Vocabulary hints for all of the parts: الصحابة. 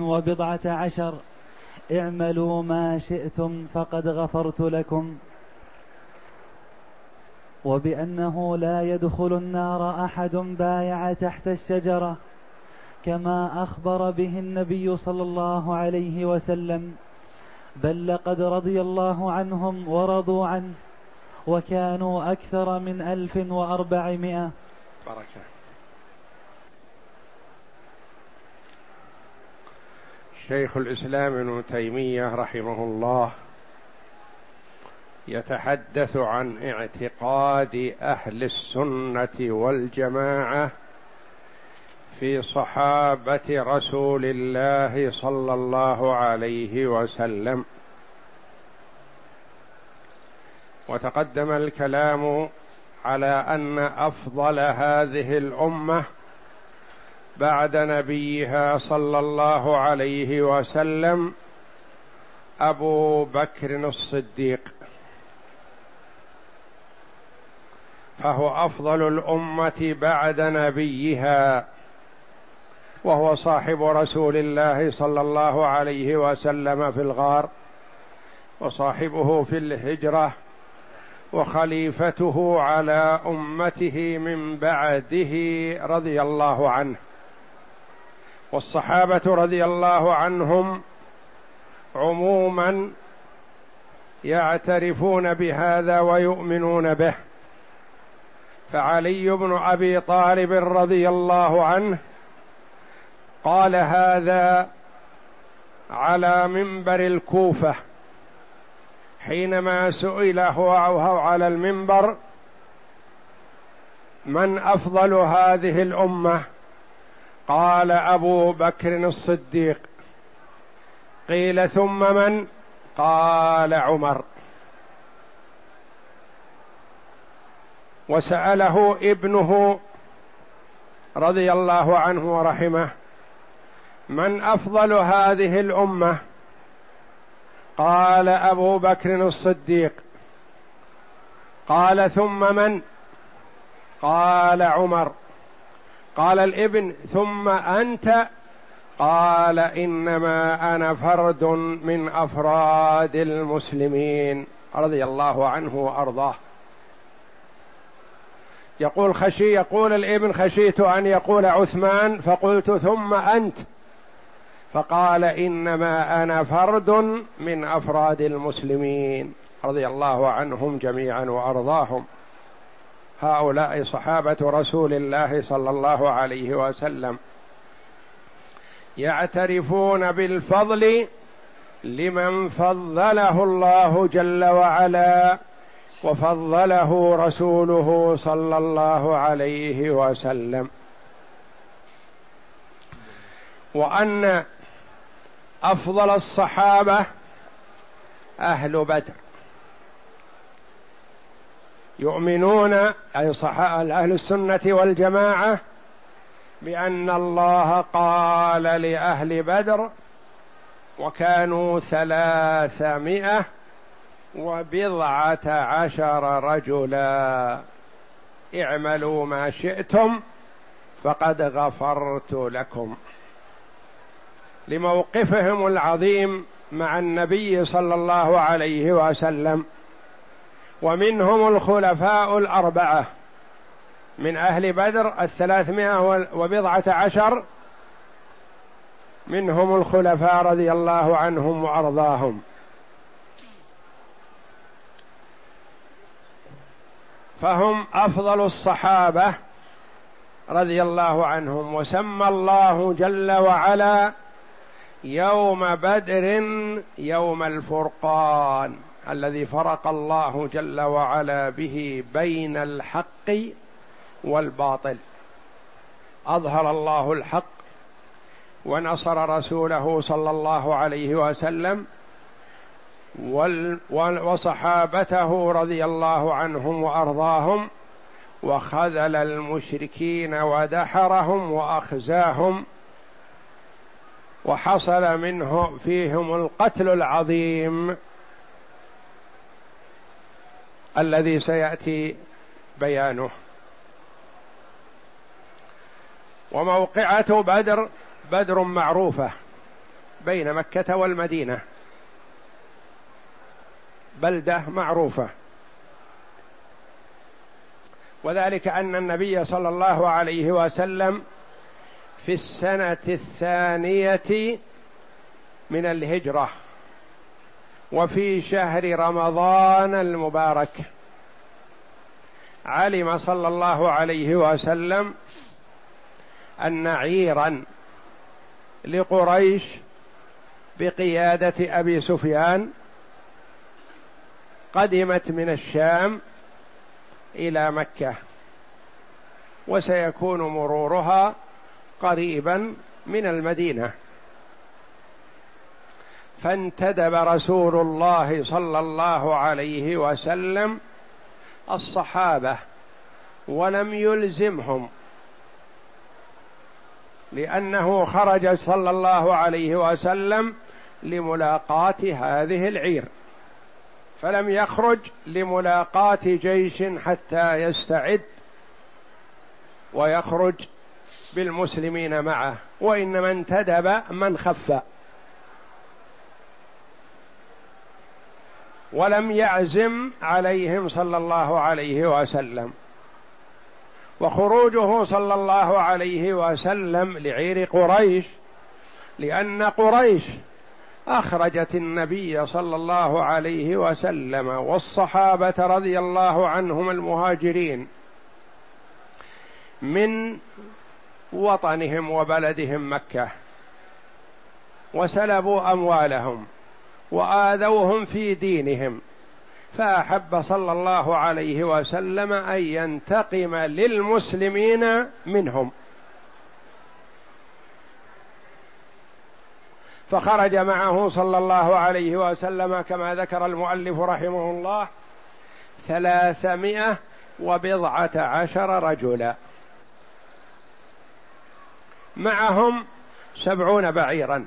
وبضعة عشر اعملوا ما شئتم فقد غفرت لكم، وبأنه لا يدخل النار أحد بايع تحت الشجرة كما أخبر به النبي صلى الله عليه وسلم، بل لقد رضي الله عنهم ورضوا عنه وكانوا أكثر من 1400. بركة. شيخ الإسلام ابن تيمية رحمه الله يتحدث عن اعتقاد أهل السنة والجماعة في صحابة رسول الله صلى الله عليه وسلم، وتقدم الكلام على أن أفضل هذه الأمة بعد نبيها صلى الله عليه وسلم أبو بكر الصديق، فهو أفضل الأمة بعد نبيها، وهو صاحب رسول الله صلى الله عليه وسلم في الغار، وصاحبه في الهجرة، وخليفته على أمته من بعده رضي الله عنه. والصحابة رضي الله عنهم عموما يعترفون بهذا ويؤمنون به، فعلي بن أبي طالب رضي الله عنه قال هذا على منبر الكوفة حينما سئل هو على المنبر من أفضل هذه الأمة، قال أبو بكر الصديق، قيل ثم من، قال عمر، وسأله ابنه رضي الله عنه ورحمه من أفضل هذه الأمة، قال أبو بكر الصديق، قال ثم من، قال عمر، قال الابن ثم أنت، قال إنما أنا فرد من أفراد المسلمين رضي الله عنه وأرضاه. يقول الابن خشيت أن يقول عثمان فقلت ثم أنت، فقال إنما أنا فرد من أفراد المسلمين رضي الله عنهم جميعا وأرضاهم. هؤلاء صحابة رسول الله صلى الله عليه وسلم يعترفون بالفضل لمن فضله الله جل وعلا وفضله رسوله صلى الله عليه وسلم، وأن أفضل الصحابة أهل بدر يؤمنون أي أهل السنة والجماعة بأن الله قال لأهل بدر وكانوا 319 رجلا اعملوا ما شئتم فقد غفرت لكم، لموقفهم العظيم مع النبي صلى الله عليه وسلم. ومنهم الخلفاء 4 من أهل بدر 319، منهم الخلفاء رضي الله عنهم وأرضاهم. فهم أفضل الصحابة رضي الله عنهم، وسمى الله جل وعلا يوم بدر يوم الفرقان الذي فرق الله جل وعلا به بين الحق والباطل، أظهر الله الحق ونصر رسوله صلى الله عليه وسلم وصحابته رضي الله عنهم وأرضاهم، وخذل المشركين ودحرهم وأخزاهم، وحصل منهم فيهم القتل العظيم الذي سيأتي بيانه. وموقعة بدر معروفة بين مكة والمدينة، بلدة معروفة، وذلك أن النبي صلى الله عليه وسلم في السنة الثانية من الهجرة وفي شهر رمضان المبارك علم صلى الله عليه وسلم أن عيرا لقريش بقيادة أبي سفيان قدمت من الشام إلى مكة، وسيكون مرورها قريبا من المدينة، فانتدب رسول الله صلى الله عليه وسلم الصحابة ولم يلزمهم، لأنه خرج صلى الله عليه وسلم لملاقاة هذه العير، فلم يخرج لملاقاة جيش حتى يستعد ويخرج بالمسلمين معه، وإنما انتدب من خف، ولم يعزم عليهم صلى الله عليه وسلم. وخروجه صلى الله عليه وسلم لعير قريش لأن قريش أخرجت النبي صلى الله عليه وسلم والصحابة رضي الله عنهم المهاجرين من وطنهم وبلدهم مكة، وسلبوا أموالهم وآذوهم في دينهم، فأحب صلى الله عليه وسلم أن ينتقم للمسلمين منهم، فخرج معه صلى الله عليه وسلم كما ذكر المؤلف رحمه الله 319 رجلا، معهم 70 بعيرا،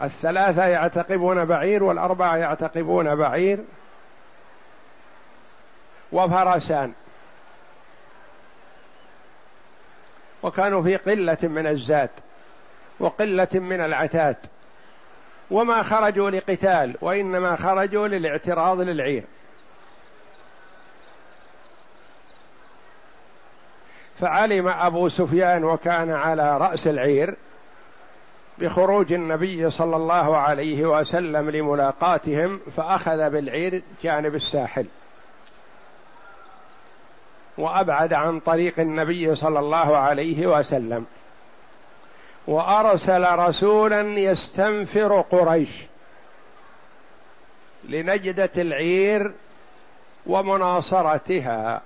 ال3 يعتقبون بعير وال4 يعتقبون بعير، وفرسان، وكانوا في قلة من الزاد وقلة من العتاد، وما خرجوا لقتال وإنما خرجوا للاعتراض للعير. فعلم أبو سفيان وكان على رأس العير بخروج النبي صلى الله عليه وسلم لملاقاتهم، فأخذ بالعير جانب الساحل وأبعد عن طريق النبي صلى الله عليه وسلم، وأرسل رسولا يستنفر قريش لنجدة العير ومناصرتها.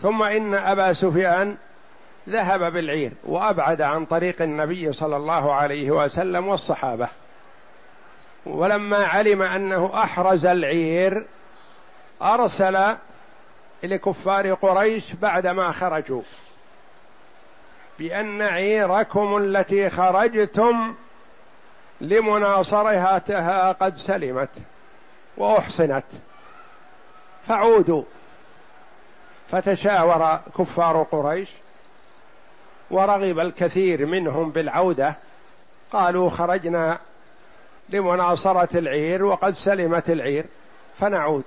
ثم إن أبا سفيان ذهب بالعير وأبعد عن طريق النبي صلى الله عليه وسلم والصحابة، ولما علم أنه أحرز العير أرسل لكفار قريش بعدما خرجوا بأن عيركم التي خرجتم لمناصرتها قد سلمت وأحصنت فعودوا، فتشاور كفار قريش ورغب الكثير منهم بالعودة، قالوا خرجنا لمناصرة العير وقد سلمت العير فنعود،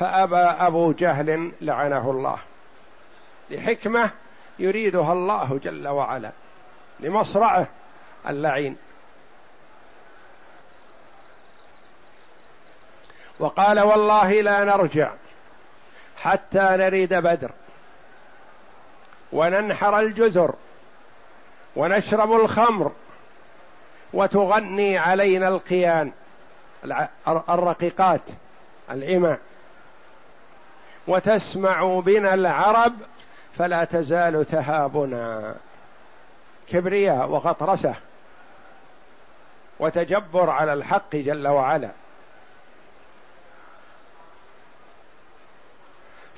فأبى أبو جهل لعنه الله لحكمة يريدها الله جل وعلا لمصرعه اللعين، وقال والله لا نرجع حتى نريد بدر وننحر الجزر ونشرب الخمر وتغني علينا القيان الرقيقات العمى وتسمع بنا العرب فلا تزال تهابنا. كبرياء وغطرسة وتجبر على الحق جل وعلا.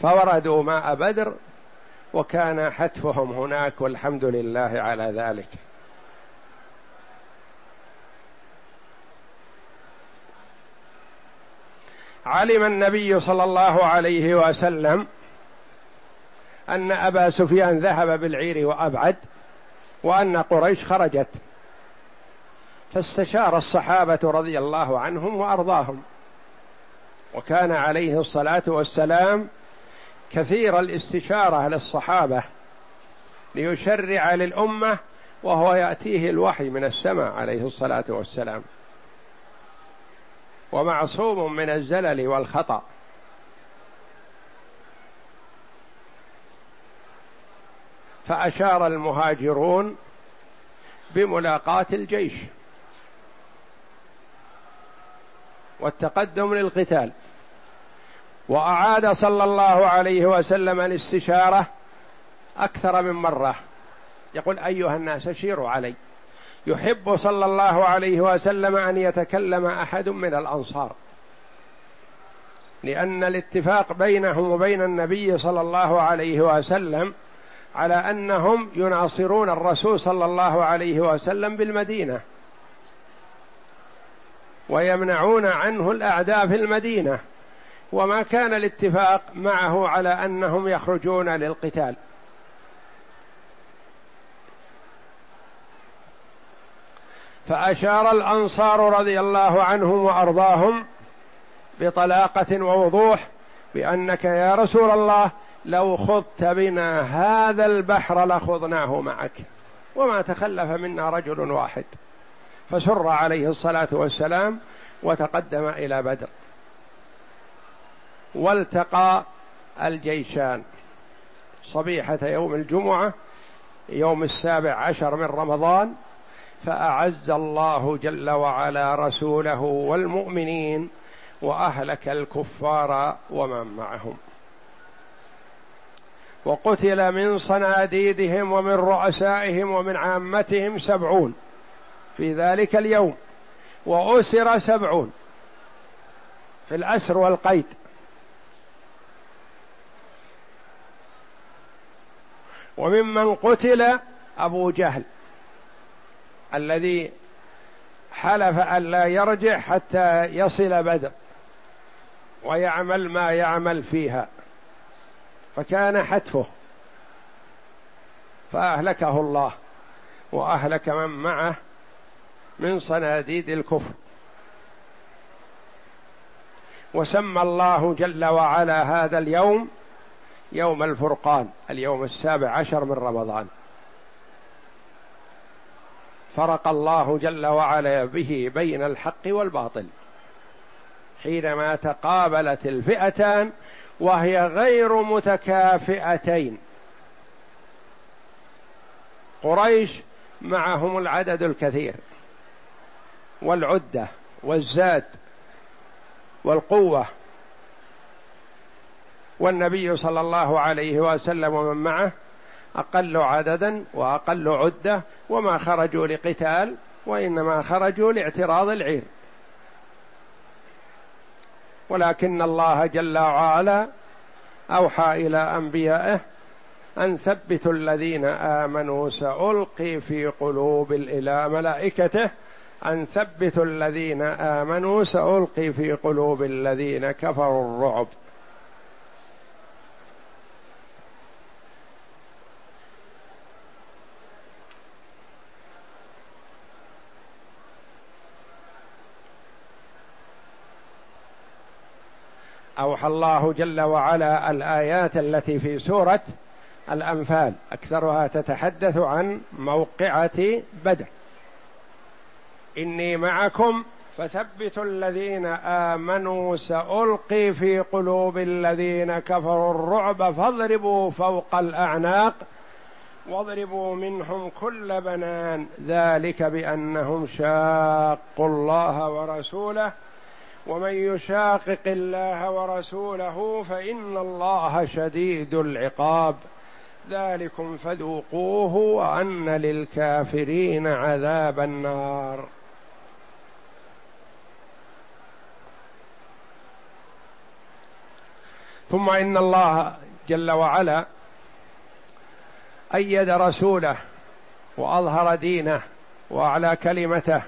فوردوا ماء بدر وكان حتفهم هناك، والحمد لله على ذلك. علم النبي صلى الله عليه وسلم أن أبا سفيان ذهب بالعير وأبعد، وأن قريش خرجت، فاستشار الصحابة رضي الله عنهم وأرضاهم، وكان عليه الصلاة والسلام كثير الاستشارة للصحابة ليشرع للأمة وهو يأتيه الوحي من السماء عليه الصلاة والسلام، ومعصوم من الزلل والخطأ. فأشار المهاجرون بملاقاة الجيش والتقدم للقتال، وأعاد صلى الله عليه وسلم الاستشارة أكثر من مرة، يقول أيها الناس اشيروا علي. يحب صلى الله عليه وسلم أن يتكلم أحد من الأنصار، لأن الاتفاق بينهم وبين النبي صلى الله عليه وسلم على أنهم يناصرون الرسول صلى الله عليه وسلم بالمدينة، ويمنعون عنه الأعداء في المدينة، وما كان الاتفاق معه على أنهم يخرجون للقتال. فأشار الأنصار رضي الله عنهم وأرضاهم بطلاقة ووضوح بأنك يا رسول الله لو خضت بنا هذا البحر لخضناه معك، وما تخلف منا رجل واحد. فسر عليه الصلاة والسلام وتقدم إلى بدر، والتقى الجيشان صبيحة يوم الجمعة يوم 17 من رمضان، فأعز الله جل وعلا رسوله والمؤمنين وأهلك الكفار ومن معهم، وقتل من صناديدهم ومن رؤسائهم ومن عامتهم 70 في ذلك اليوم، وأسر 70 في الأسر والقيد. وممن قتل أبو جهل الذي حلف أن لا يرجع حتى يصل بدر ويعمل ما يعمل فيها، فكان حتفه، فأهلكه الله وأهلك من معه من صناديد الكفر. وسمى الله جل وعلا هذا اليوم يوم الفرقان، اليوم 17 من رمضان، فرق الله جل وعلا به بين الحق والباطل حينما تقابلت الفئتان وهي غير متكافئتين. قريش معهم العدد الكثير والعدة والزاد والقوة، والنبي صلى الله عليه وسلم ومن معه أقل عددا وأقل عدة، وما خرجوا لقتال وإنما خرجوا لاعتراض العير، ولكن الله جل وعلا أوحى إلى أنبيائه أن ثبتوا الذين آمنوا، سألقي في قلوب إلى ملائكته أن ثبتوا الذين آمنوا، سألقي في قلوب الذين كفروا الرعب. أوحى الله جل وعلا الآيات التي في سورة الأنفال، أكثرها تتحدث عن موقعة بدر، إني معكم فثبتوا الذين آمنوا سألقي في قلوب الذين كفروا الرعب فاضربوا فوق الأعناق واضربوا منهم كل بنان، ذلك بأنهم شاقوا الله ورسوله، ومن يشاقق الله ورسوله فإن الله شديد العقاب، ذلكم فذوقوه وأن للكافرين عذاب النار. ثم إن الله جل وعلا أيد رسوله وأظهر دينه وأعلى كلمته،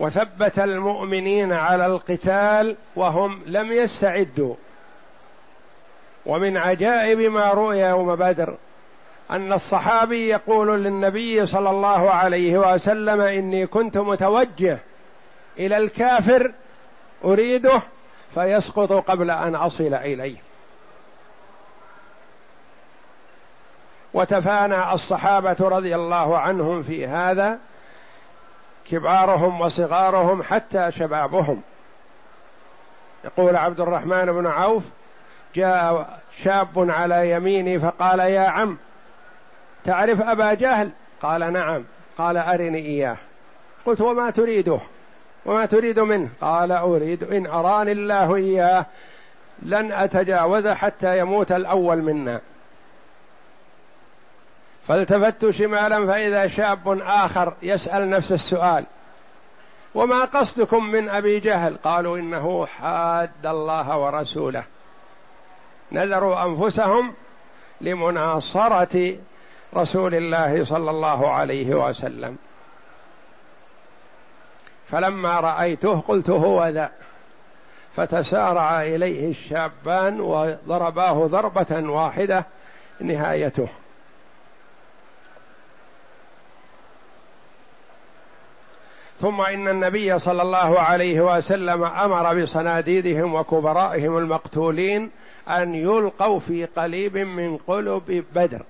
وثبت المؤمنين على القتال وهم لم يستعدوا، ومن عجائب ما رؤي يوم بدر أن الصحابي يقول للنبي صلى الله عليه وسلم: إني كنت متوجه إلى الكافر أريده فيسقط قبل أن أصل إليه. وتفانى الصحابة رضي الله عنهم في هذا، كبارهم وصغارهم حتى شبابهم. يقول عبد الرحمن بن عوف: جاء شاب على يميني فقال: يا عم، تعرف أبا جهل؟ قال: نعم. قال: أرني إياه. قلت: وما تريده؟ وما تريد منه؟ قال: أريد إن أراني الله إياه لن أتجاوز حتى يموت الأول منا. فالتفت شمالا فإذا شاب آخر يسأل نفس السؤال: وما قصدكم من أبي جهل؟ قالوا: إنه حاد الله ورسوله. نذروا أنفسهم لمناصرة رسول الله صلى الله عليه وسلم. فلما رأيته قلت: هو ذا. فتسارع إليه الشابان وضرباه ضربة واحدة نهايته. ثم إن النبي صلى الله عليه وسلم أمر بصناديدهم وكبرائهم المقتولين أن يلقوا في قليب من قلب بدر،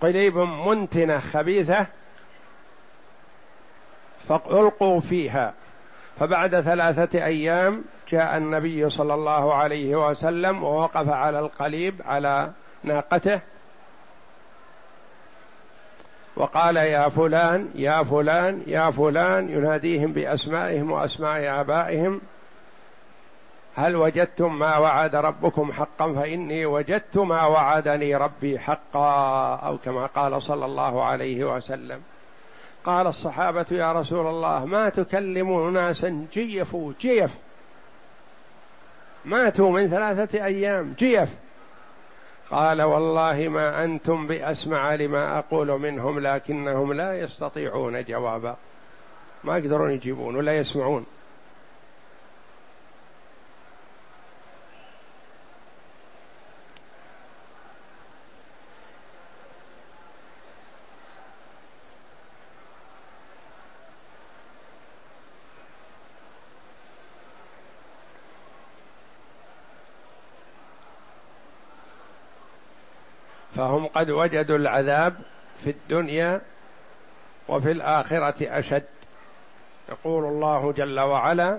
قليب منتنة خبيثة، فألقوا فيها. فبعد 3 أيام جاء النبي صلى الله عليه وسلم ووقف على القليب على ناقته وقال: يا فلان يا فلان يا فلان، يناديهم بأسمائهم وأسماء آبائهم: هل وجدتم ما وعد ربكم حقا؟ فإني وجدت ما وعدني ربي حقا، أو كما قال صلى الله عليه وسلم. قال الصحابة: يا رسول الله، ما تكلم ناسا جيفوا جيف، ماتوا من 3 أيام جيف. قال: والله ما أنتم بأسمع لما أقول منهم، لكنهم لا يستطيعون جوابا، ما يقدرون يجيبون ولا يسمعون. فهم قد وجدوا العذاب في الدنيا، وفي الآخرة أشد. يقول الله جل وعلا: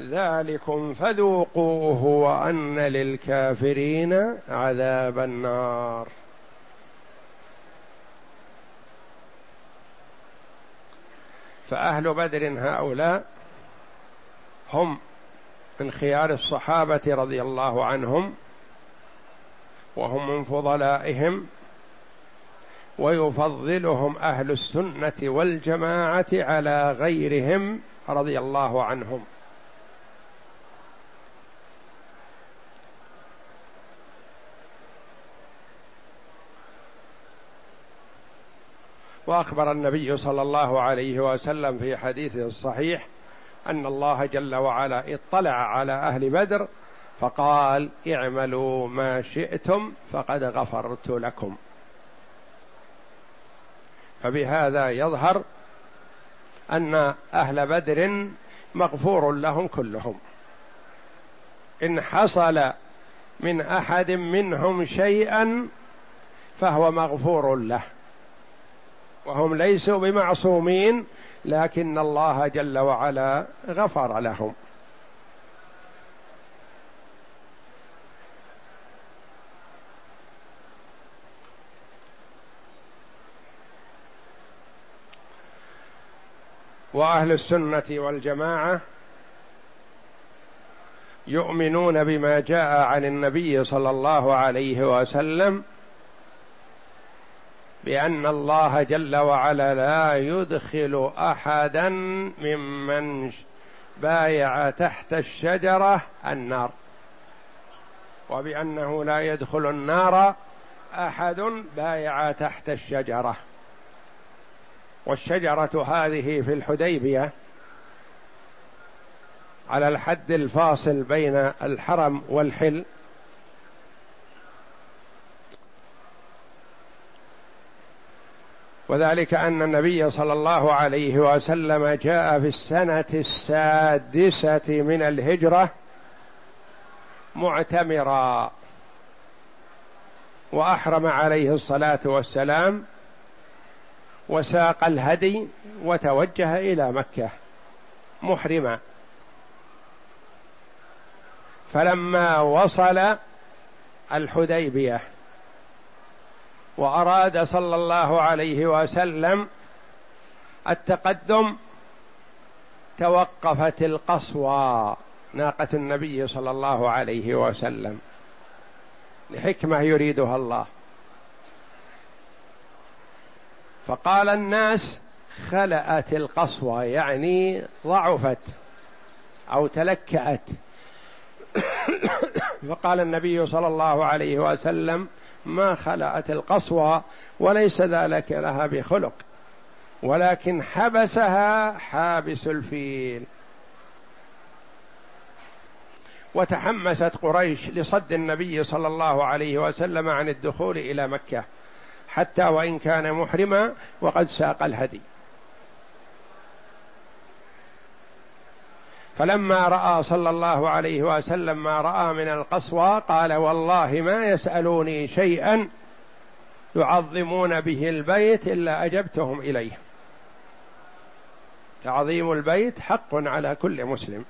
ذلكم فذوقوه وأن للكافرين عذاب النار. فأهل بدر هؤلاء هم من خيار الصحابة رضي الله عنهم، وهم من فضلائهم، ويفضلهم أهل السنة والجماعة على غيرهم رضي الله عنهم. وأخبر النبي صلى الله عليه وسلم في حديثه الصحيح أن الله جل وعلا اطلع على أهل بدر فقال: اعملوا ما شئتم فقد غفرت لكم. فبهذا يظهر أن أهل بدر مغفور لهم كلهم، إن حصل من أحد منهم شيئا فهو مغفور له، وهم ليسوا بمعصومين، لكن الله جل وعلا غفر لهم. وأهل السنة والجماعة يؤمنون بما جاء عن النبي صلى الله عليه وسلم بأن الله جل وعلا لا يدخل أحدا ممن بايع تحت الشجرة النار، وبأنه لا يدخل النار أحد بايع تحت الشجرة. والشجرة هذه في الحديبية على الحد الفاصل بين الحرم والحل، وذلك أن النبي صلى الله عليه وسلم جاء في السنة السادسة من الهجرة معتمرا، وأحرم عليه الصلاة والسلام وساق الهدي وتوجه إلى مكة محرما. فلما وصل الحديبية وأراد صلى الله عليه وسلم التقدم توقفت القصوى ناقة النبي صلى الله عليه وسلم لحكمة يريدها الله، فقال الناس خلأت القصوى، يعني ضعفت أو تلكأت. فقال النبي صلى الله عليه وسلم ما خلأت القصوى وليس ذلك لها بخلق، ولكن حبسها حابس الفيل. وتحمست قريش لصد النبي صلى الله عليه وسلم عن الدخول إلى مكة حتى وإن كان محرما وقد ساق الهدي. فلما رأى صلى الله عليه وسلم ما رأى من القصوى قال والله ما يسألوني شيئا يعظمون به البيت إلا أجبتهم إليه. تعظيم البيت حق على كل مسلم.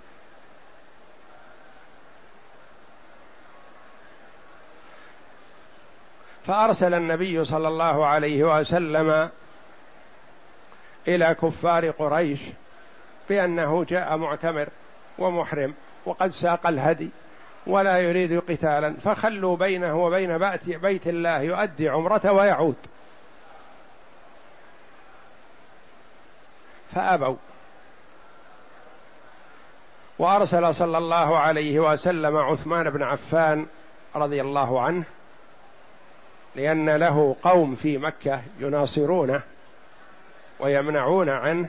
فأرسل النبي صلى الله عليه وسلم إلى كفار قريش بأنه جاء معتمر ومحرم وقد ساق الهدي ولا يريد قتالا، فخلوا بينه وبين بيت الله يؤدي عمرته ويعود، فأبوا. وأرسل صلى الله عليه وسلم عثمان بن عفان رضي الله عنه لأن له قوم في مكة يناصرونه ويمنعون عنه،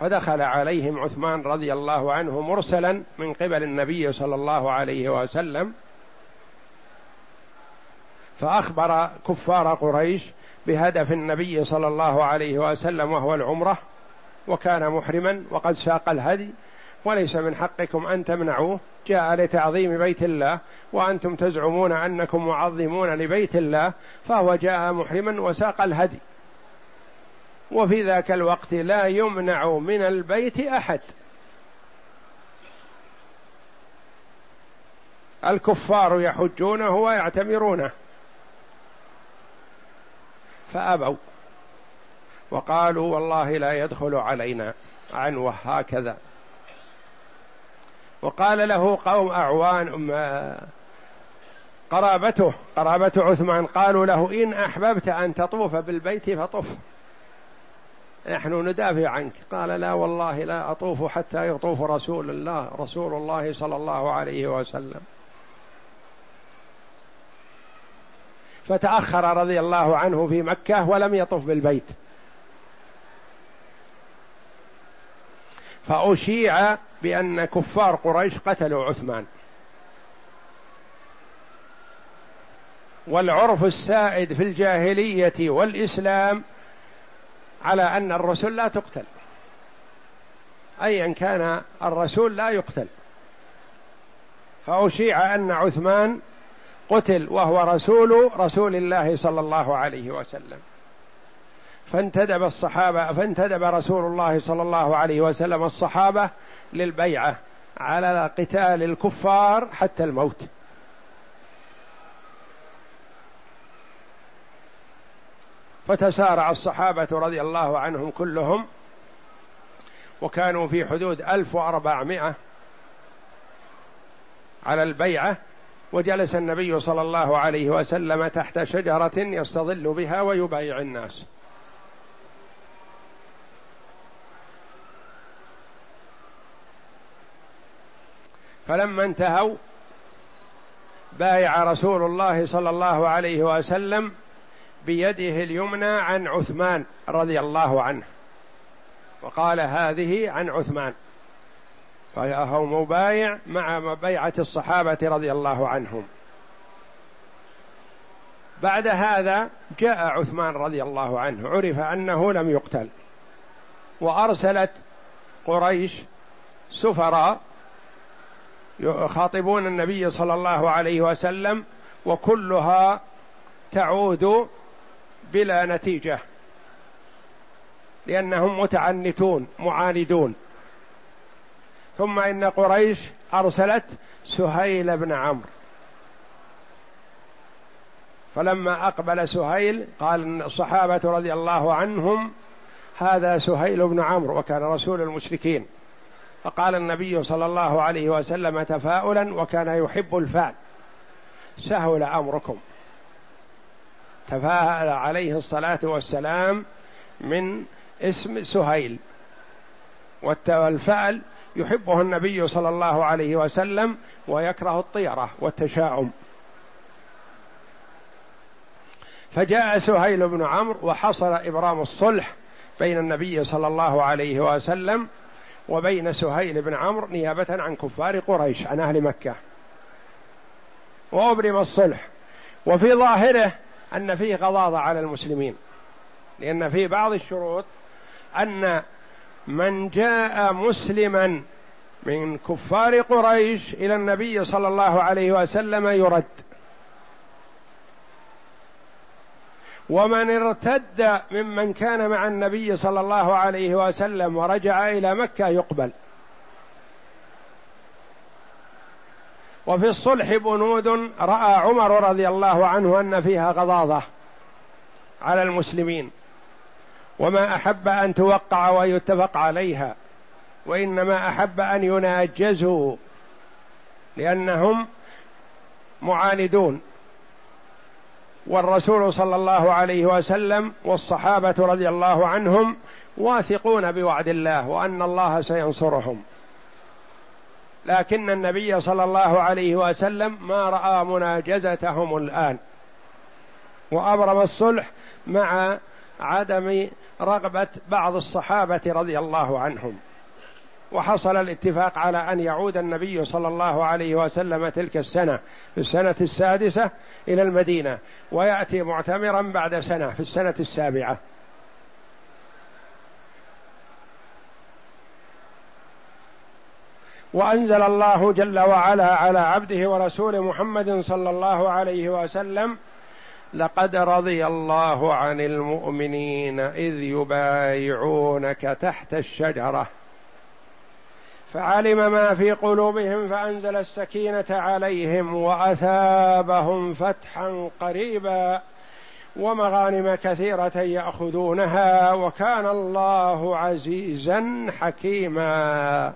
فدخل عليهم عثمان رضي الله عنه مرسلا من قبل النبي صلى الله عليه وسلم، فأخبر كفار قريش بهدف النبي صلى الله عليه وسلم وهو العمرة، وكان محرما وقد ساق الهدي وليس من حقكم أن تمنعوه، جاء لتعظيم بيت الله وأنتم تزعمون أنكم معظمون لبيت الله، فهو جاء محرما وساق الهدي، وفي ذاك الوقت لا يمنع من البيت أحد. الكفار يحجونه ويعتمرونه، فأبوا وقالوا والله لا يدخل علينا عنوه هكذا. وقال له قوم أعوان قرابة عثمان قالوا له إن أحببت أن تطوف بالبيت فطف، نحن ندافع عنك. قال لا والله لا أطوف حتى يطوف رسول الله صلى الله عليه وسلم. فتأخر رضي الله عنه في مكة ولم يطف بالبيت، فأشيع بأن كفار قريش قتلوا عثمان. والعرف السائد في الجاهلية والإسلام على أن الرسول لا تقتل، أيا كان الرسول لا يقتل، فأشيع أن عثمان قتل وهو رسول الله صلى الله عليه وسلم. فانتدب الصحابة، فانتدب رسول الله صلى الله عليه وسلم الصحابة للبيعة على قتال الكفار حتى الموت. فتسارع الصحابة رضي الله عنهم كلهم، وكانوا في حدود 1400 على البيعة. وجلس النبي صلى الله عليه وسلم تحت شجرة يستظل بها ويبايع الناس. فلما انتهوا بايع رسول الله صلى الله عليه وسلم بيده اليمنى عن عثمان رضي الله عنه وقال هذه عن عثمان، فهو مبايع مع بيعة الصحابة رضي الله عنهم. بعد هذا جاء عثمان رضي الله عنه، عرف أنه لم يقتل، وأرسلت قريش سفراء يخاطبون النبي صلى الله عليه وسلم، وكلها تعود بلا نتيجة لأنهم متعنتون معاندون. ثم إن قريش أرسلت سهيل بن عمرو، فلما أقبل سهيل قال الصحابة رضي الله عنهم هذا سهيل بن عمرو وكان رسول المشركين، فقال النبي صلى الله عليه وسلم تفاؤلا وكان يحب الفعل سهل أمركم، تفاءل عليه الصلاة والسلام من اسم سهيل، والفعل يحبه النبي صلى الله عليه وسلم ويكره الطيرة والتشاؤم. فجاء سهيل بن عمرو وحصل إبرام الصلح بين النبي صلى الله عليه وسلم وبين سهيل بن عمرو نيابة عن كفار قريش عن أهل مكة، وأبرم الصلح. وفي ظاهره أن فيه غضاضة على المسلمين، لأن في بعض الشروط أن من جاء مسلما من كفار قريش إلى النبي صلى الله عليه وسلم يرد، ومن ارتد ممن كان مع النبي صلى الله عليه وسلم ورجع إلى مكة يقبل. وفي الصلح بنود رأى عمر رضي الله عنه أن فيها غضاضة على المسلمين، وما أحب أن توقع ويتفق عليها، وإنما أحب أن يناجزوا لأنهم معاندون، والرسول صلى الله عليه وسلم والصحابة رضي الله عنهم واثقون بوعد الله وأن الله سينصرهم، لكن النبي صلى الله عليه وسلم ما رأى مناجزتهم الآن، وأبرم الصلح مع عدم رغبة بعض الصحابة رضي الله عنهم، وحصل الاتفاق على أن يعود النبي صلى الله عليه وسلم تلك السنة في السنة السادسة إلى المدينة، ويأتي معتمرا بعد سنة في السنة السابعة. وأنزل الله جل وعلا على عبده ورسوله محمد صلى الله عليه وسلم لقد رضي الله عن المؤمنين إذ يبايعونك تحت الشجرة فعلم ما في قلوبهم فأنزل السكينة عليهم وأثابهم فتحا قريبا ومغانم كثيرة يأخذونها وكان الله عزيزا حكيما.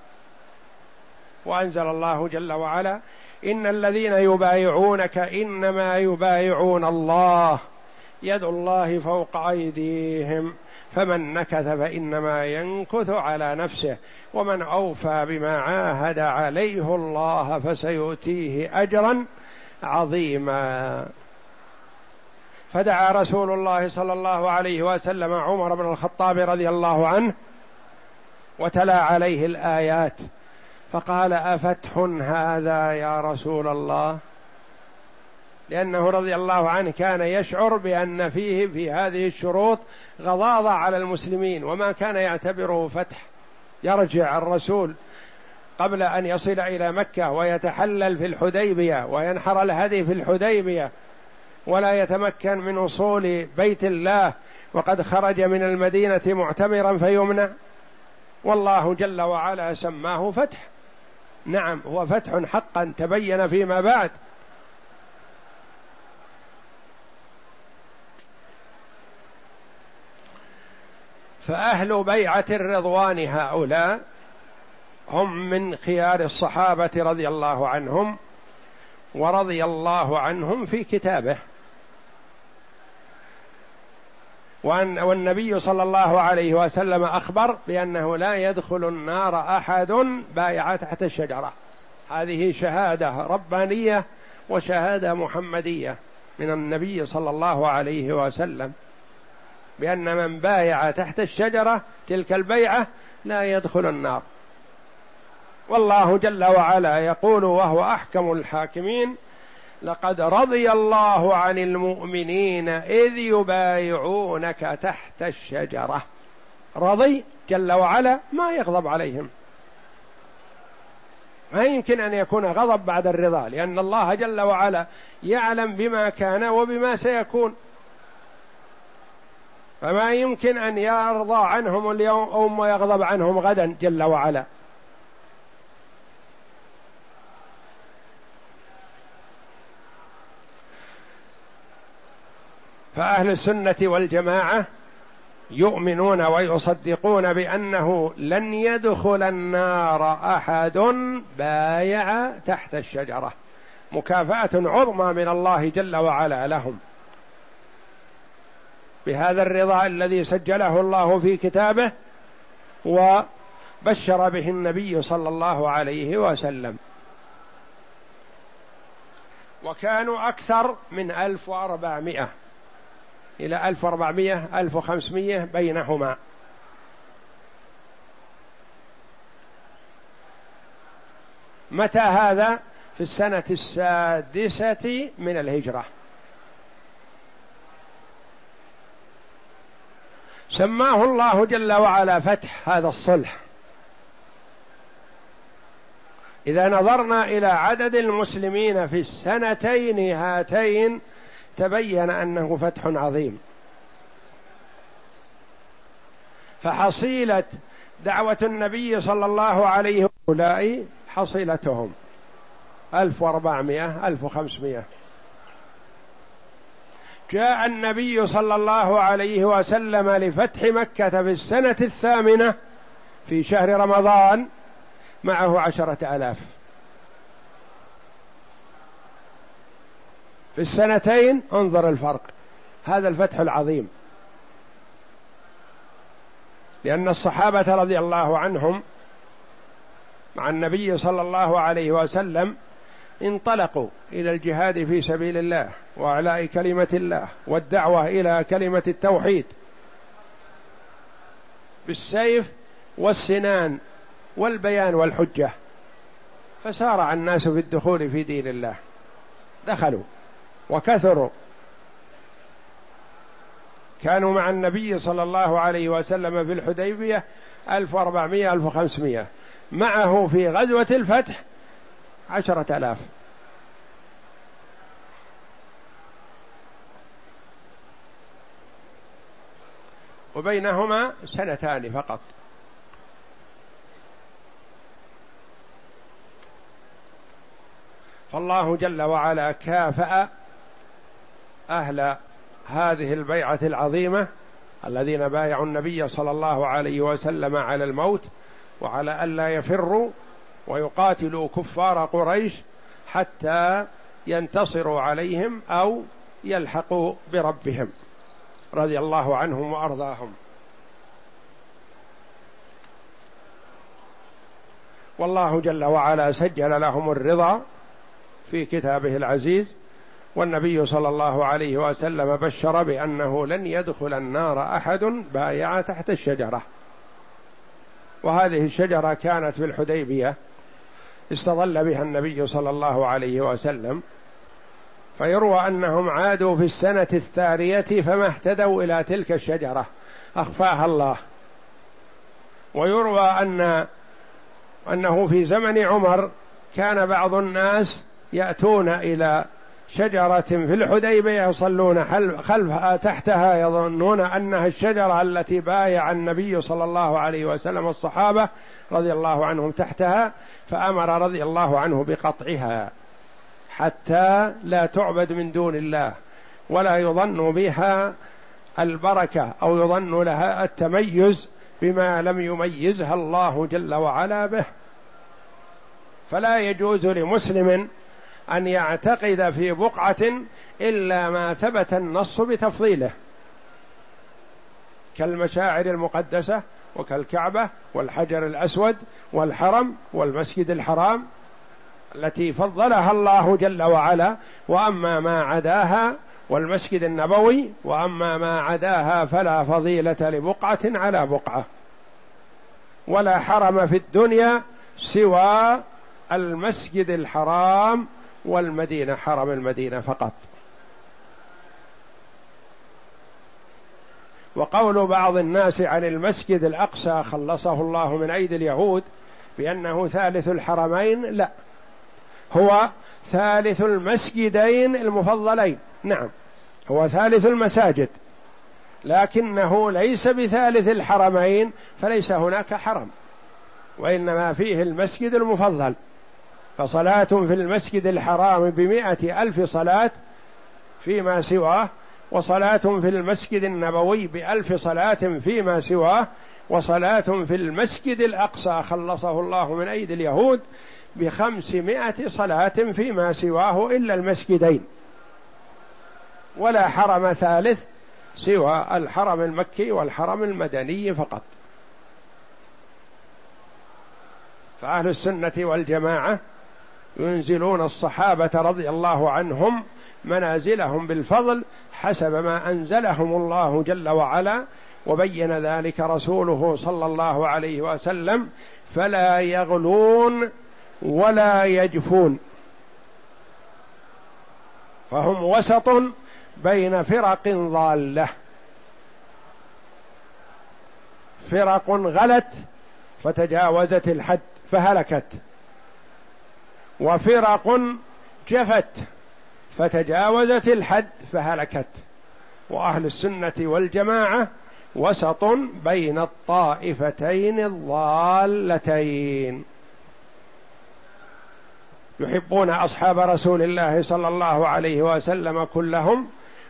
وأنزل الله جل وعلا إن الذين يبايعونك إنما يبايعون الله يد الله فوق أيديهم فمن نكث فإنما ينكث على نفسه ومن أوفى بما عاهد عليه الله فسيؤتيه أجرا عظيما. فدعا رسول الله صلى الله عليه وسلم عمر بن الخطاب رضي الله عنه وتلا عليه الآيات فقال أفتح هذا يا رسول الله، لأنه رضي الله عنه كان يشعر بأن فيه في هذه الشروط غضاضة على المسلمين، وما كان يعتبره فتح، يرجع الرسول قبل أن يصل إلى مكة ويتحلل في الحديبية وينحر الهدي في الحديبية ولا يتمكن من وصول بيت الله وقد خرج من المدينة معتمرا فيمنع، والله جل وعلا سماه فتح. نعم هو فتح حقا تبين فيما بعد. فأهل بيعة الرضوان هؤلاء هم من خيار الصحابة رضي الله عنهم ورضي الله عنهم في كتابه، والنبي صلى الله عليه وسلم أخبر بأنه لا يدخل النار أحد بايع تحت الشجرة. هذه شهادة ربانية وشهادة محمدية من النبي صلى الله عليه وسلم بأن من بايع تحت الشجرة تلك البيعة لا يدخل النار. والله جل وعلا يقول وهو أحكم الحاكمين لقد رضي الله عن المؤمنين إذ يبايعونك تحت الشجرة. رضي جل وعلا ما يغضب عليهم، ما يمكن أن يكون غضب بعد الرضا، لأن الله جل وعلا يعلم بما كان وبما سيكون، فما يمكن أن يرضى عنهم اليوم ويغضب عنهم غدا جل وعلا. فأهل السنة والجماعة يؤمنون ويصدقون بأنه لن يدخل النار أحد بايع تحت الشجرة، مكافأة عظمى من الله جل وعلا لهم بهذا الرضا الذي سجله الله في كتابه وبشر به النبي صلى الله عليه وسلم. وكانوا أكثر من 1400 إلى 1400 1500 بينهما. متى هذا؟ في السنة 6 من الهجرة. سماه الله جل وعلا فتح هذا الصلح. إذا نظرنا إلى عدد المسلمين في السنتين هاتين تبين أنه فتح عظيم. فحصيلة دعوة النبي صلى الله عليه وسلم أولئك حصيلتهم 1400 1500. جاء النبي صلى الله عليه وسلم لفتح مكة في السنة 8 في شهر رمضان معه 10,000. في السنتين انظر الفرق، هذا الفتح العظيم، لأن الصحابة رضي الله عنهم مع النبي صلى الله عليه وسلم انطلقوا إلى الجهاد في سبيل الله وإعلاء كلمة الله والدعوة إلى كلمة التوحيد بالسيف والسنان والبيان والحجة، فسارع الناس في الدخول في دين الله، دخلوا وكثروا، كانوا مع النبي صلى الله عليه وسلم في الحديبية 1400 1500، معه في غزوة الفتح 10,000. وبينهما 2 فقط. فالله جل وعلا كافأ أهل هذه البيعة العظيمة الذين بايعوا النبي صلى الله عليه وسلم على الموت وعلى ألا يفروا ويقاتلوا كفار قريش حتى ينتصروا عليهم أو يلحقوا بربهم، رضي الله عنهم وأرضاهم. والله جل وعلا سجل لهم الرضا في كتابه العزيز، والنبي صلى الله عليه وسلم بشر بأنه لن يدخل النار أحد بايع تحت الشجرة. وهذه الشجرة كانت في الحديبية استظل بها النبي صلى الله عليه وسلم، فيروى أنهم عادوا في السنة 3 فما اهتدوا إلى تلك الشجرة، أخفاها الله. ويروى أنه في زمن عمر كان بعض الناس يأتون إلى شجرة في الحديبية يصلون خلفها تحتها يظنون أنها الشجرة التي بايع النبي صلى الله عليه وسلم الصحابة رضي الله عنهم تحتها، فأمر رضي الله عنه بقطعها حتى لا تعبد من دون الله ولا يظن بها البركة أو يظن لها التميز بما لم يميزها الله جل وعلا به. فلا يجوز لمسلم أن يعتقد في بقعة إلا ما ثبت النص بتفضيله، كالمشاعر المقدسة وكالكعبة والحجر الأسود والحرم والمسجد الحرام التي فضلها الله جل وعلا، وأما ما عداها والمسجد النبوي وأما ما عداها فلا فضيلة لبقعة على بقعة. ولا حرم في الدنيا سوى المسجد الحرام والمدينة حرم المدينة فقط. وقول بعض الناس عن المسجد الأقصى خلصه الله من أيدي اليهود بأنه ثالث الحرمين، لا، هو ثالث المسجدين المفضلين. نعم هو ثالث المساجد لكنه ليس بثالث الحرمين، فليس هناك حرم، وإنما فيه المسجد المفضل، فصلاة في المسجد الحرام ب100,000 صلاة فيما سواه، وصلاة في المسجد النبوي ب1000 صلاة فيما سواه، وصلاة في المسجد الأقصى خلصه الله من أيدي اليهود ب500 صلاة فيما سواه إلا المسجدين، ولا حرم ثالث سوى الحرم المكي والحرم المدني فقط. فأهل السنة والجماعة ينزلون الصحابة رضي الله عنهم منازلهم بالفضل حسب ما أنزلهم الله جل وعلا، وبين ذلك رسوله صلى الله عليه وسلم، فلا يغلون ولا يجفون، فهم وسط بين فرق ضالة، فرق غلت فتجاوزت الحد فهلكت، وفرق جفت فتجاوزت الحد فهلكت. وأهل السنة والجماعة وسط بين الطائفتين الضالتين، يحبون أصحاب رسول الله صلى الله عليه وسلم كلهم،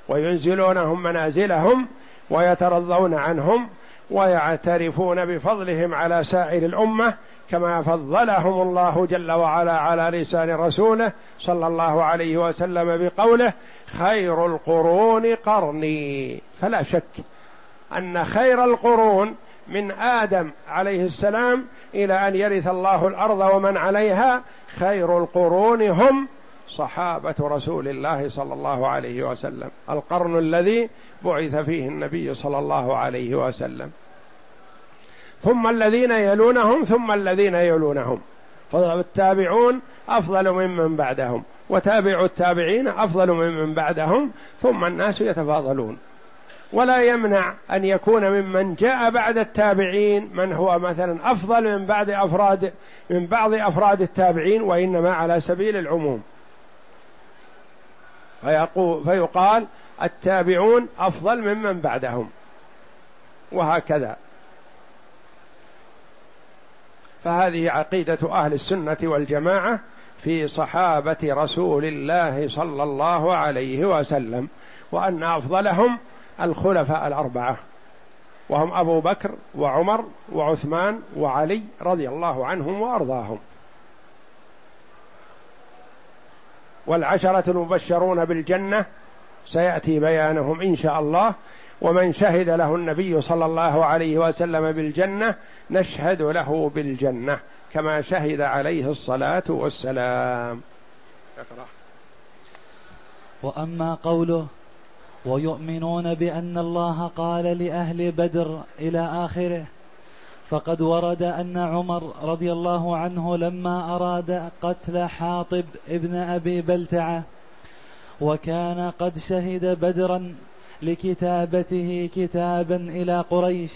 وينزلونهم منازلهم، ويترضون عنهم، ويعترفون بفضلهم على سائر الأمة كما فضلهم الله جل وعلا على لسان رسوله صلى الله عليه وسلم بقوله: خير القرون قرني. فلا شك أن خير القرون من آدم عليه السلام إلى أن يرث الله الأرض ومن عليها، خير القرون هم صحابة رسول الله صلى الله عليه وسلم، القرن الذي بعث فيه النبي صلى الله عليه وسلم، ثم الذين يلونهم، ثم الذين يلونهم، فالتابعون أفضل ممن بعدهم، وتابع التابعين أفضل ممن بعدهم، ثم الناس يتفاضلون. ولا يمنع أن يكون ممن جاء بعد التابعين من هو مثلا أفضل من بعض أفراد التابعين، وإنما على سبيل العموم، فيقال التابعون أفضل ممن بعدهم، وهكذا. فهذه عقيدة أهل السنة والجماعة في صحابة رسول الله صلى الله عليه وسلم، وأن أفضلهم الخلفاء الأربعة، وهم أبو بكر وعمر وعثمان وعلي رضي الله عنهم وأرضاهم، والعشرة المبشرون بالجنة سيأتي بيانهم إن شاء الله. ومن شهد له النبي صلى الله عليه وسلم بالجنة نشهد له بالجنة كما شهد عليه الصلاة والسلام. اقرأ. وأما قوله: ويؤمنون بأن الله قال لأهل بدر إلى آخره، فقد ورد أن عمر رضي الله عنه لما أراد قتل حاطب ابن أبي بلتعة وكان قد شهد بدرا لكتابته كتابا إلى قريش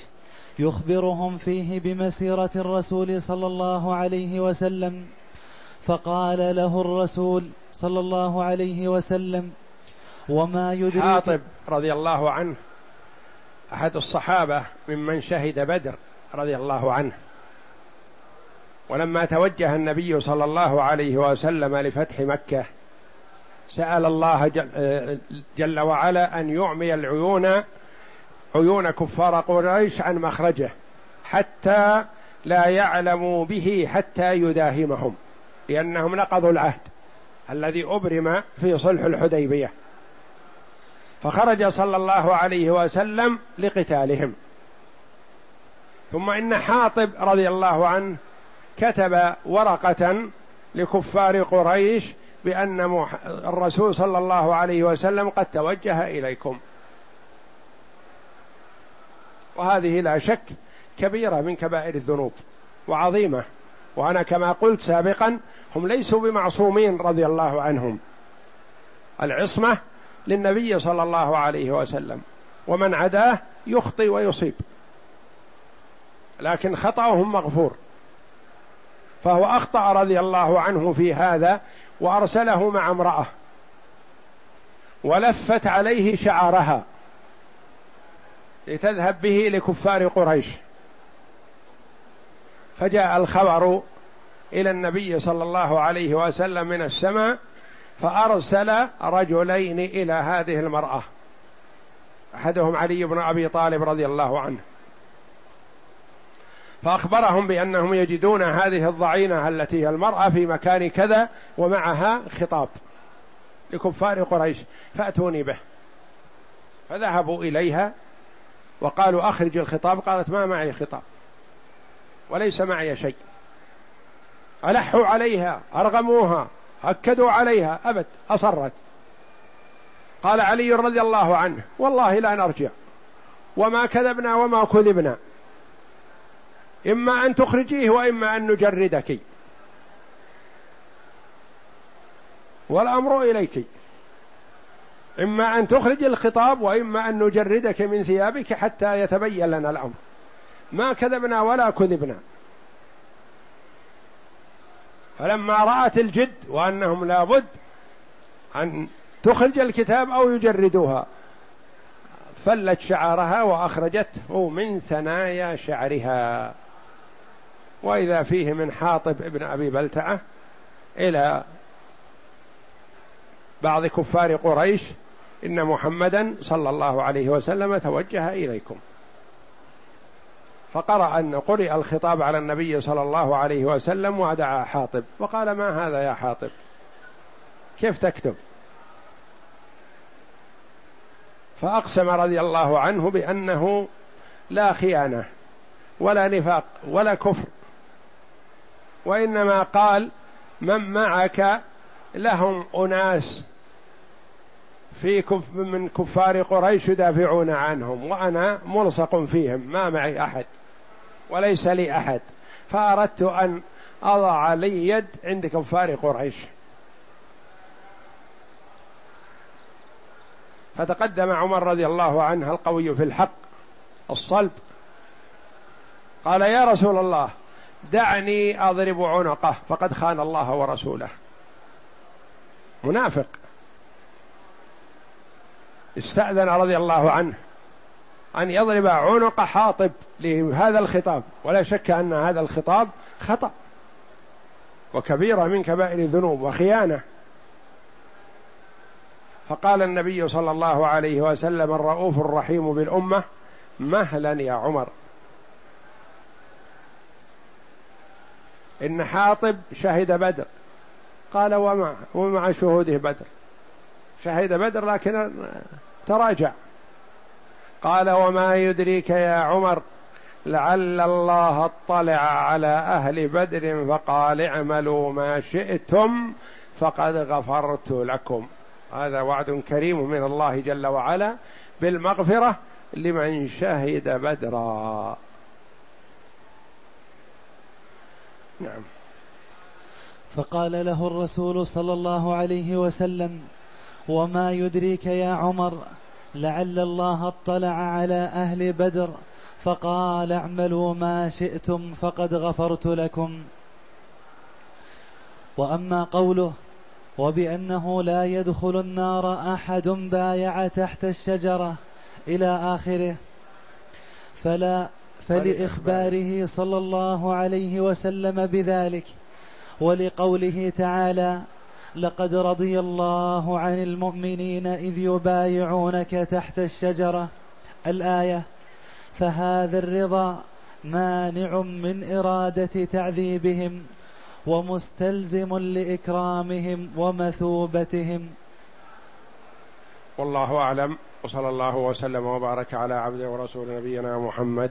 يخبرهم فيه بمسيرة الرسول صلى الله عليه وسلم، فقال له الرسول صلى الله عليه وسلم: وما يدريك. حاطب رضي الله عنه أحد الصحابة ممن شهد بدر رضي الله عنه، ولما توجه النبي صلى الله عليه وسلم لفتح مكة سأل الله جل وعلا أن يعمي عيون كفار قريش عن مخرجه حتى لا يعلموا به حتى يداهمهم، لأنهم نقضوا العهد الذي أبرم في صلح الحديبية. فخرج صلى الله عليه وسلم لقتالهم. ثم إن حاطب رضي الله عنه كتب ورقة لكفار قريش بأن الرسول صلى الله عليه وسلم قد توجه إليكم، وهذه لا شك كبيرة من كبائر الذنوب وعظيمة، وأنا كما قلت سابقا هم ليسوا بمعصومين رضي الله عنهم، العصمة للنبي صلى الله عليه وسلم، ومن عداه يخطئ ويصيب، لكن خطأهم مغفور. فهو أخطأ رضي الله عنه في هذا، وأرسله مع امرأة ولفت عليه شعرها لتذهب به لكفار قريش، فجاء الخبر إلى النبي صلى الله عليه وسلم من السماء فأرسل رجلين إلى هذه المرأة، أحدهم علي بن أبي طالب رضي الله عنه، فأخبرهم بأنهم يجدون هذه الضعينة التي هي المرأة في مكان كذا ومعها خطاب لكفار قريش فأتوني به، فذهبوا إليها وقالوا أخرج الخطاب، قالت ما معي خطاب وليس معي شيء. ألحوا عليها، أرغموها، أكدوا عليها، أبد، أصرت. قال علي رضي الله عنه والله لا نرجع، وما كذبنا وما كذبنا، إما أن تخرجيه وإما أن نجردك، والأمر إليك، إما أن تخرج الخطاب وإما أن نجردك من ثيابك حتى يتبين لنا الأمر، ما كذبنا ولا كذبنا. فلما رأت الجد وأنهم لابد أن تخرج الكتاب أو يجردوها فلت شعرها وأخرجته من ثنايا شعرها، وإذا فيه من حاطب ابن أبي بلتعة إلى بعض كفار قريش إن محمدا صلى الله عليه وسلم توجه إليكم، فقرأ أن قرئ الخطاب على النبي صلى الله عليه وسلم ودعا حاطب وقال ما هذا يا حاطب، كيف تكتب؟ فأقسم رضي الله عنه بأنه لا خيانة ولا نفاق ولا كفر، وإنما قال من معك لهم أناس من كفار قريش يدافعون عنهم، وأنا ملصق فيهم، ما معي أحد وليس لي أحد، فأردت أن أضع لي يد عند كفار قريش. فتقدم عمر رضي الله عنه القوي في الحق الصلب قال يا رسول الله دعني أضرب عنقه فقد خان الله ورسوله، منافق، استأذن رضي الله عنه أن يضرب عنق حاطب لهذا الخطاب، ولا شك أن هذا الخطاب خطأ وكبيرة من كبائر الذنوب وخيانة. فقال النبي صلى الله عليه وسلم الرؤوف الرحيم بالأمة مهلا يا عمر، إن حاطب شهد بدر، قال ومع شهوده بدر، شهد بدر لكن تراجع، قال وما يدريك يا عمر لعل الله اطلع على أهل بدر فقال اعملوا ما شئتم فقد غفرت لكم. هذا وعد كريم من الله جل وعلا بالمغفرة لمن شهد بدرا. نعم. فقال له الرسول صلى الله عليه وسلم وما يدريك يا عمر لعل الله اطلع على أهل بدر فقال اعملوا ما شئتم فقد غفرت لكم. وأما قوله وبأنه لا يدخل النار أحد بايع تحت الشجرة إلى آخره، فلإخباره صلى الله عليه وسلم بذلك، ولقوله تعالى لقد رضي الله عن المؤمنين إذ يبايعونك تحت الشجرة الآية، فهذا الرضا مانع من إرادة تعذيبهم ومستلزم لإكرامهم ومثوبتهم. والله أعلم، وصلى الله وسلم وبارك على عبده ورسول نبينا محمد